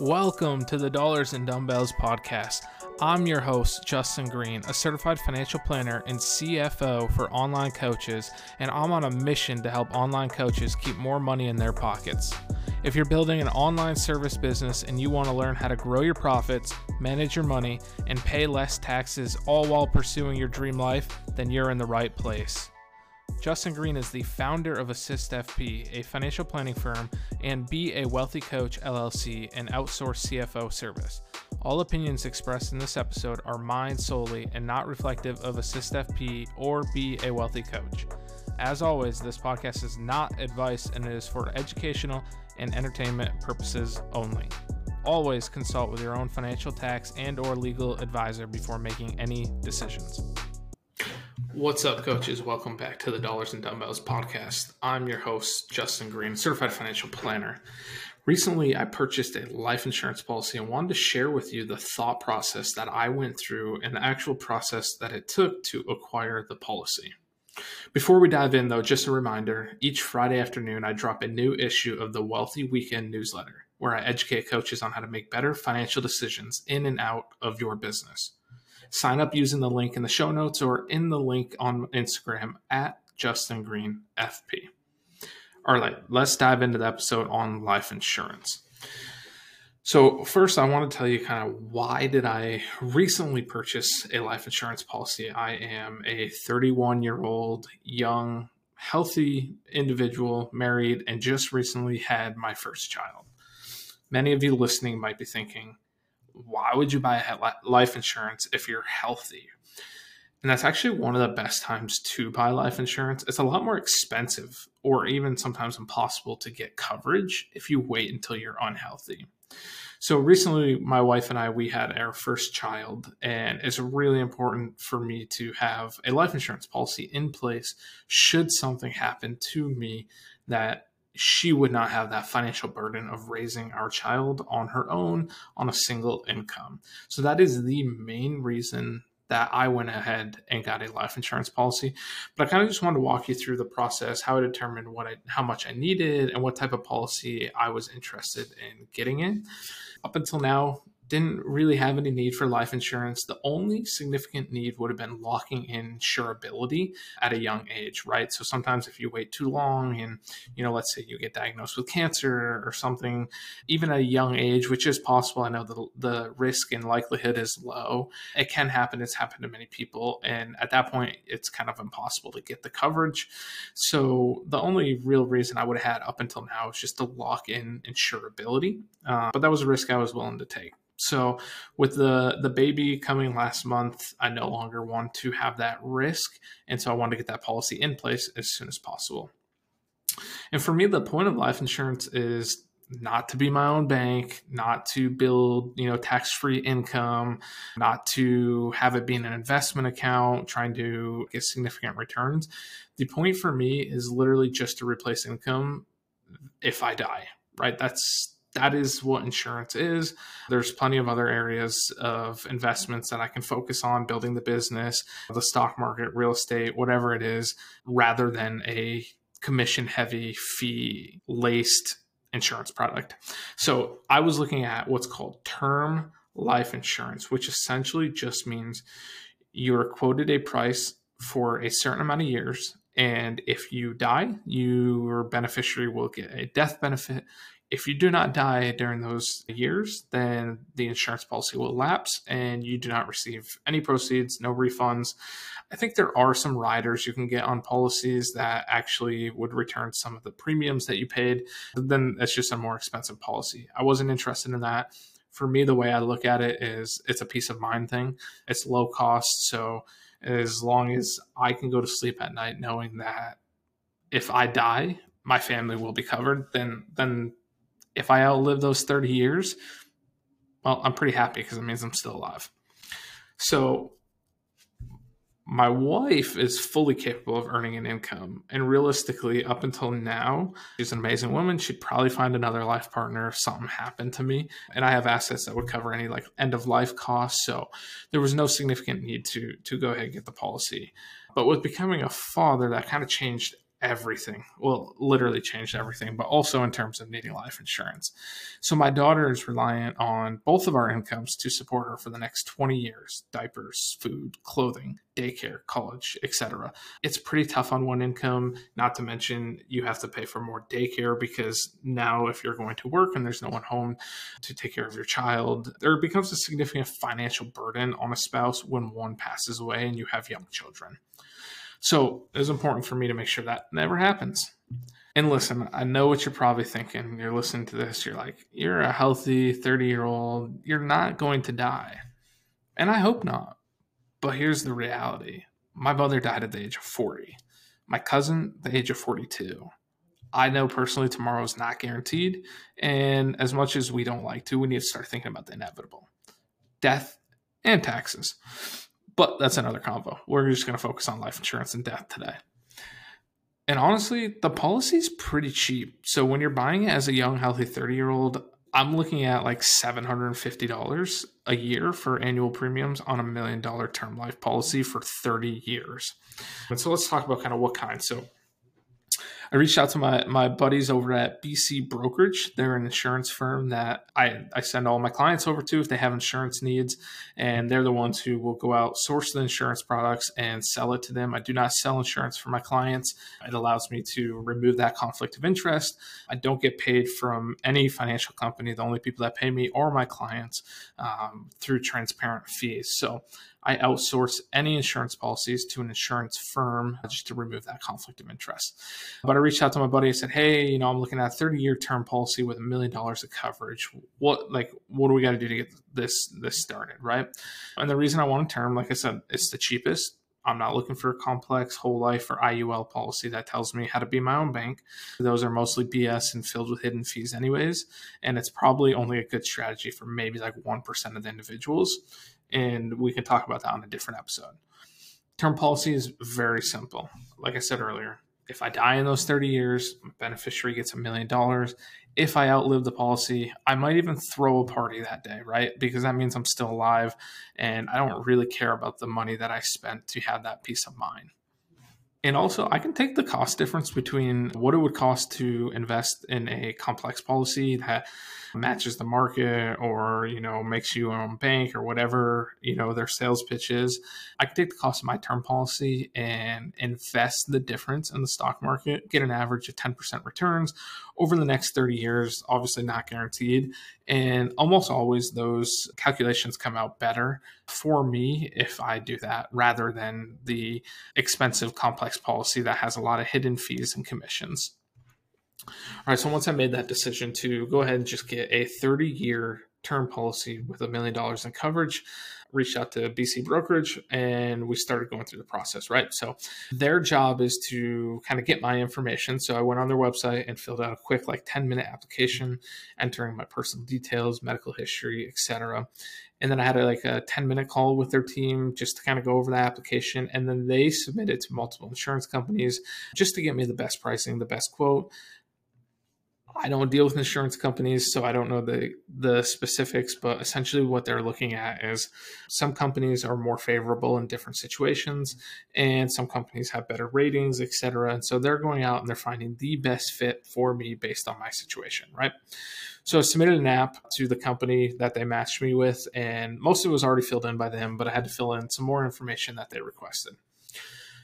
Welcome to the Dollars and Dumbbells podcast. I'm your host, Justin Green, a certified financial planner and CFO for online coaches, and I'm on a mission to help online coaches keep more money in their pockets. If you're building an online service business and you want to learn how to grow your profits, manage your money, and pay less taxes, all while pursuing your dream life, then you're in the right place. Justin Green is the founder of Assist FP, a financial planning firm, and Be a Wealthy Coach LLC, an outsourced CFO service. All opinions expressed in this episode are mine solely and not reflective of Assist FP or Be a Wealthy Coach. As always, this podcast is not advice and it is for educational and entertainment purposes only. Always consult with your own financial, tax, and/or legal advisor before making any decisions. What's up, coaches? Welcome back to the Dollars and Dumbbells podcast. I'm your host, Justin Green, certified financial planner. Recently, I purchased a life insurance policy and wanted to share with you the thought process that I went through and the actual process that it took to acquire the policy. Before we dive in, though, just a reminder, each Friday afternoon, I drop a new issue of the Wealthy Weekend newsletter, where I educate coaches on how to make better financial decisions in and out of your business. Sign up using the link in the show notes or in the link on Instagram at Justin Green FP. All right, let's dive into the episode on life insurance. So first, I want to tell you kind of why did I recently purchase a life insurance policy. I am a 31-year-old, young, healthy individual, married, and just recently had my first child. Many of you listening might be thinking, why would you buy life insurance if you're healthy? And that's actually one of the best times to buy life insurance. It's a lot more expensive or even sometimes impossible to get coverage if you wait until you're unhealthy. So recently, my wife and I, we had our first child, and it's really important for me to have a life insurance policy in place should something happen to me that she would not have that financial burden of raising our child on her own on a single income. So that is the main reason that I went ahead and got a life insurance policy. But I kind of just wanted to walk you through the process, how I determined how much I needed and what type of policy I was interested in getting in. Up until now, didn't really have any need for life insurance. The only significant need would have been locking in insurability at a young age, right? So sometimes if you wait too long and, let's say you get diagnosed with cancer or something, even at a young age, which is possible, I know the risk and likelihood is low. It can happen. It's happened to many people. And at that point, it's kind of impossible to get the coverage. So the only real reason I would have had up until now is just to lock in insurability. But that was a risk I was willing to take. So with the baby coming last month, I no longer want to have that risk. And so I wanted to get that policy in place as soon as possible. And for me, the point of life insurance is not to be my own bank, not to build, tax-free income, not to have it be an investment account, trying to get significant returns. The point for me is literally just to replace income if I die, right? That is what insurance is. There's plenty of other areas of investments that I can focus on, building the business, the stock market, real estate, whatever it is, rather than a commission-heavy, fee-laced insurance product. So I was looking at what's called term life insurance, which essentially just means you're quoted a price for a certain amount of years, and if you die, your beneficiary will get a death benefit. If you do not die during those years, then the insurance policy will lapse and you do not receive any proceeds, no refunds. I think there are some riders you can get on policies that actually would return some of the premiums that you paid. But then that's just a more expensive policy. I wasn't interested in that. For me, the way I look at it is it's a peace of mind thing. It's low cost. So as long as I can go to sleep at night knowing that if I die, my family will be covered, then if I outlive those 30 years, well, I'm pretty happy because it means I'm still alive. So my wife is fully capable of earning an income. And realistically, up until now, she's an amazing woman. She'd probably find another life partner if something happened to me. And I have assets that would cover any end of life costs. So there was no significant need to go ahead and get the policy. But with becoming a father, that kind of changed everything. Well, literally changed everything, but also in terms of needing life insurance. So my daughter is reliant on both of our incomes to support her for the next 20 years, diapers, food, clothing, daycare, college, etc. It's pretty tough on one income, not to mention you have to pay for more daycare because now if you're going to work and there's no one home to take care of your child, there becomes a significant financial burden on a spouse when one passes away and you have young children. So it was important for me to make sure that never happens. And listen, I know what you're probably thinking. You're listening to this. You're like, you're a healthy 30-year-old. You're not going to die. And I hope not. But here's the reality. My mother died at the age of 40. My cousin, the age of 42. I know personally tomorrow is not guaranteed. And as much as we don't like to, we need to start thinking about the inevitable. Death and taxes. But that's another convo. We're just going to focus on life insurance and death today. And honestly, the policy is pretty cheap. So when you're buying it as a young, healthy 30-year-old, I'm looking at like $750 a year for annual premiums on $1 million term life policy for 30 years. And so let's talk about kind of what kind. So I reached out to my buddies over at BC Brokerage. They're an insurance firm that I send all my clients over to if they have insurance needs, and they're the ones who will go out, source the insurance products, and sell it to them. I do not sell insurance for my clients. It allows me to remove that conflict of interest. I don't get paid from any financial company. The only people that pay me are my clients through transparent fees. So I outsource any insurance policies to an insurance firm just to remove that conflict of interest. But I reached out to my buddy and said, hey, you know, I'm looking at a 30-year term policy with $1 million of coverage. What do we got to do to get this started, right? And the reason I want a term, like I said, it's the cheapest. I'm not looking for a complex whole life or IUL policy that tells me how to be my own bank. Those are mostly BS and filled with hidden fees anyways. And it's probably only a good strategy for maybe like 1% of the individuals. And we can talk about that on a different episode. Term policy is very simple. Like I said earlier, if I die in those 30 years, my beneficiary gets $1 million. If I outlive the policy, I might even throw a party that day, right? Because that means I'm still alive and I don't really care about the money that I spent to have that peace of mind. And also, I can take the cost difference between what it would cost to invest in a complex policy that matches the market or, you know, makes you your own bank or whatever, you know, their sales pitch is. I can take the cost of my term policy and invest the difference in the stock market, get an average of 10% returns over the next 30 years, obviously not guaranteed. And almost always those calculations come out better for me if I do that rather than the expensive complex policy that has a lot of hidden fees and commissions. All right, so once I made that decision to go ahead and just get a 30-year term policy with $1 million in coverage, reached out to BC Brokerage and we started going through the process, right? So their job is to kind of get my information. So I went on their website and filled out a quick like 10-minute application, entering my personal details, medical history, etc. And then I had a 10-minute call with their team just to kind of go over the application. And then they submitted to multiple insurance companies just to get me the best pricing, the best quote. I don't deal with insurance companies, so I don't know the specifics, but essentially what they're looking at is some companies are more favorable in different situations, and some companies have better ratings, etc. And so they're going out and they're finding the best fit for me based on my situation, right? So I submitted an app to the company that they matched me with, and most of it was already filled in by them, but I had to fill in some more information that they requested.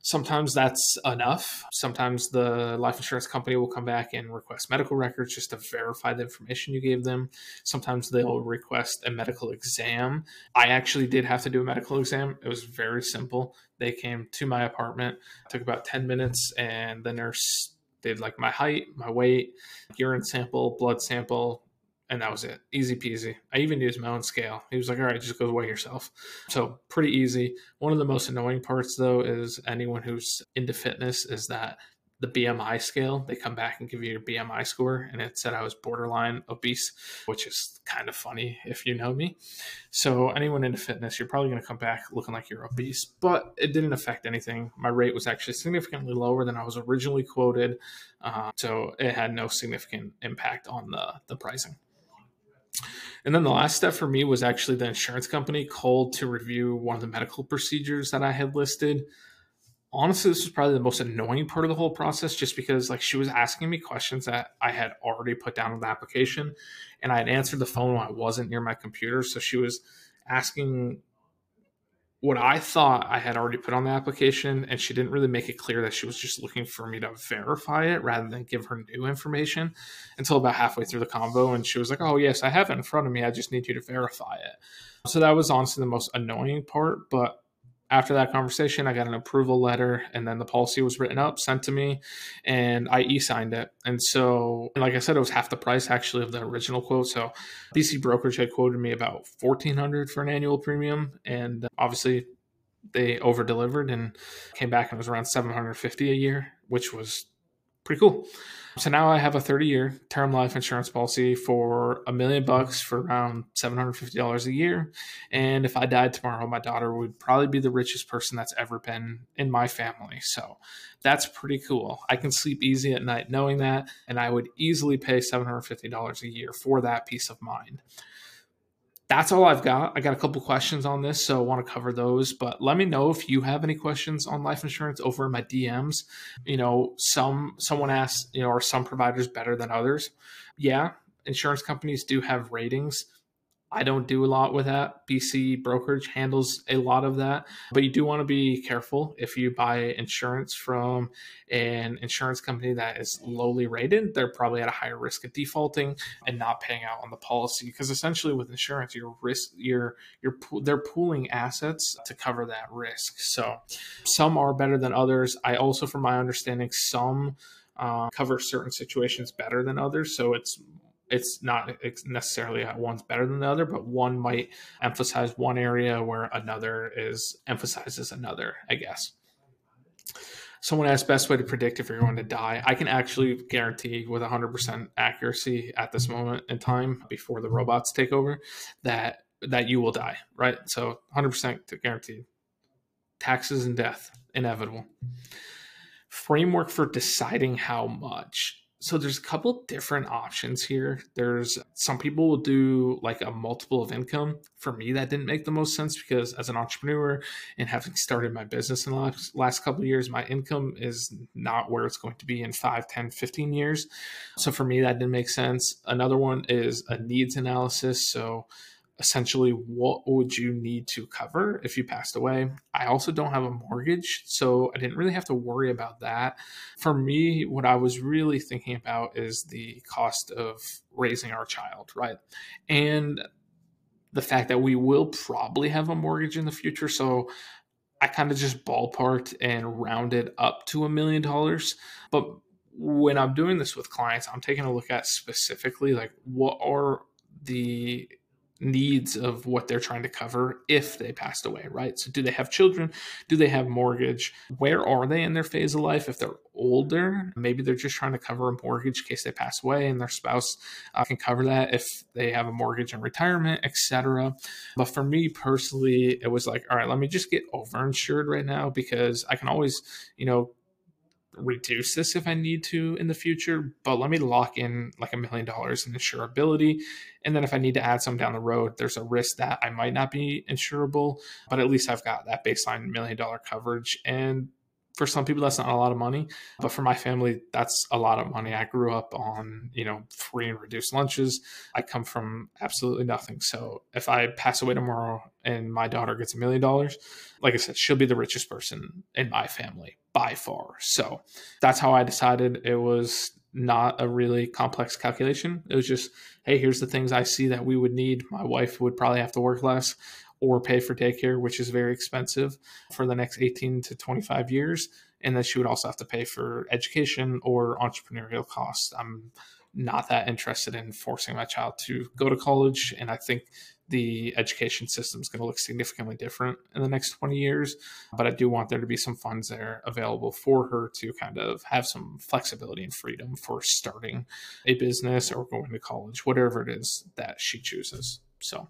Sometimes that's enough. Sometimes the life insurance company will come back and request medical records just to verify the information you gave them. Sometimes they'll request a medical exam. I actually did have to do a medical exam. It was very simple. They came to my apartment, took about 10 minutes, and the nurse did like my height, my weight, urine sample, blood sample, and that was it. Easy peasy. I even used my own scale. He was like, all right, just go weigh yourself. So pretty easy. One of the most annoying parts though is anyone who's into fitness is that the BMI scale, they come back and give you your BMI score. And it said I was borderline obese, which is kind of funny if you know me. So anyone into fitness, you're probably going to come back looking like you're obese, but it didn't affect anything. My rate was actually significantly lower than I was originally quoted. So it had no significant impact on the pricing. And then the last step for me was actually the insurance company called to review one of the medical procedures that I had listed. honestly, this was probably the most annoying part of the whole process, just because like she was asking me questions that I had already put down in the application, and I had answered the phone when I wasn't near my computer. So she was asking what I thought I had already put on the application, and she didn't really make it clear that she was just looking for me to verify it rather than give her new information until about halfway through the convo. And she was like, oh, yes, I have it in front of me. I just need you to verify it. So that was honestly the most annoying part. But after that conversation, I got an approval letter, and then the policy was written up, sent to me, and I e-signed it. And so, and like I said, it was half the price actually of the original quote. So BC Brokerage had quoted me about $1,400 for an annual premium. And obviously they over delivered and came back and it was around $750 a year, which was pretty cool. So now I have a 30-year term life insurance policy for $1 million for around $750 a year. And if I died tomorrow, my daughter would probably be the richest person that's ever been in my family. So that's pretty cool. I can sleep easy at night knowing that. And I would easily pay $750 a year for that peace of mind. That's all I've got. I got a couple questions on this, so I want to cover those. But let me know if you have any questions on life insurance over in my DMs. You know, someone asked, you know, are some providers better than others? Yeah, insurance companies do have ratings. I don't do a lot with that. BC Brokerage handles a lot of that. But you do want to be careful if you buy insurance from an insurance company that is lowly rated. They're probably at a higher risk of defaulting and not paying out on the policy, because essentially with insurance, they're pooling assets to cover that risk. So some are better than others. I also, from my understanding, some cover certain situations better than others. So it's not necessarily one's better than the other, but one might emphasize one area where another emphasizes another, I guess. Someone asked best way to predict if you're going to die. I can actually guarantee with 100% accuracy at this moment in time, before the robots take over, that you will die, right? So 100% guaranteed. Taxes and death, inevitable. Framework for deciding how much. So there's a couple different options here. There's some people will do like a multiple of income. For me, that didn't make the most sense, because as an entrepreneur and having started my business in the last couple of years, my income is not where it's going to be in 5, 10, 15 years. So for me, that didn't make sense. Another one is a needs analysis. So essentially, what would you need to cover if you passed away? I also don't have a mortgage, so I didn't really have to worry about that. For me, what I was really thinking about is the cost of raising our child, right? And the fact that we will probably have a mortgage in the future. So I kind of just ballparked and rounded up to $1 million. But when I'm doing this with clients, I'm taking a look at specifically like what are the needs of what they're trying to cover if they passed away, right? So do they have children? Do they have mortgage? Where are they in their phase of life? If they're older, maybe they're just trying to cover a mortgage in case they pass away, and their spouse can cover that if they have a mortgage in retirement, etc. But for me personally, it was like, all right, let me just get overinsured right now, because I can always, you know, reduce this if I need to in the future, but let me lock in like $1 million in insurability. And then if I need to add some down the road, there's a risk that I might not be insurable, but at least I've got that baseline $1 million coverage. And for some people, that's not a lot of money, but for my family, that's a lot of money. I grew up on, you know, free and reduced lunches. I come from absolutely nothing. So if I pass away tomorrow and my daughter gets $1 million, like I said, she'll be the richest person in my family by far. So that's how I decided. It was not a really complex calculation. It was just, hey, here's the things I see that we would need. My wife would probably have to work less or pay for daycare, which is very expensive for the next 18 to 25 years. And then she would also have to pay for education or entrepreneurial costs. I'm not that interested in forcing my child to go to college. And I think the education system is going to look significantly different in the next 20 years. But I do want there to be some funds there available for her to kind of have some flexibility and freedom for starting a business or going to college, whatever it is that she chooses. So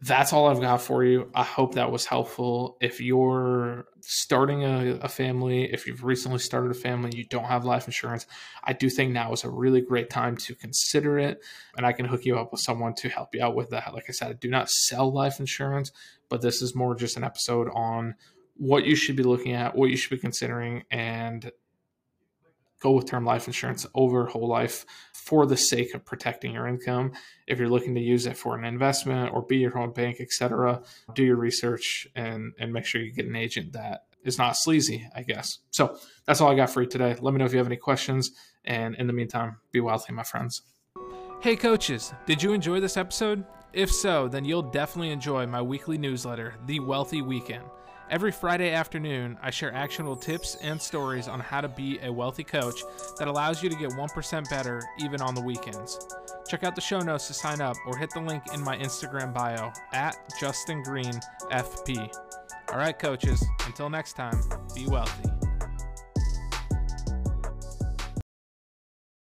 that's all I've got for you. I hope that was helpful. If you're starting a family, if you've recently started a family, you don't have life insurance, I do think now is a really great time to consider it. And I can hook you up with someone to help you out with that. Like I said, I do not sell life insurance, but this is more just an episode on what you should be looking at, what you should be considering, and go with term life insurance over whole life for the sake of protecting your income. If you're looking to use it for an investment or be your own bank, etc., do your research and make sure you get an agent that is not sleazy, I guess. So that's all I got for you today. Let me know if you have any questions. And in the meantime, be wealthy, my friends. Hey coaches, did you enjoy this episode? If so, then you'll definitely enjoy my weekly newsletter, The Wealthy Weekend. Every Friday afternoon, I share actionable tips and stories on how to be a wealthy coach that allows you to get 1% better even on the weekends. Check out the show notes to sign up or hit the link in my Instagram bio at Justin Green FP. All right, coaches, until next time, be wealthy.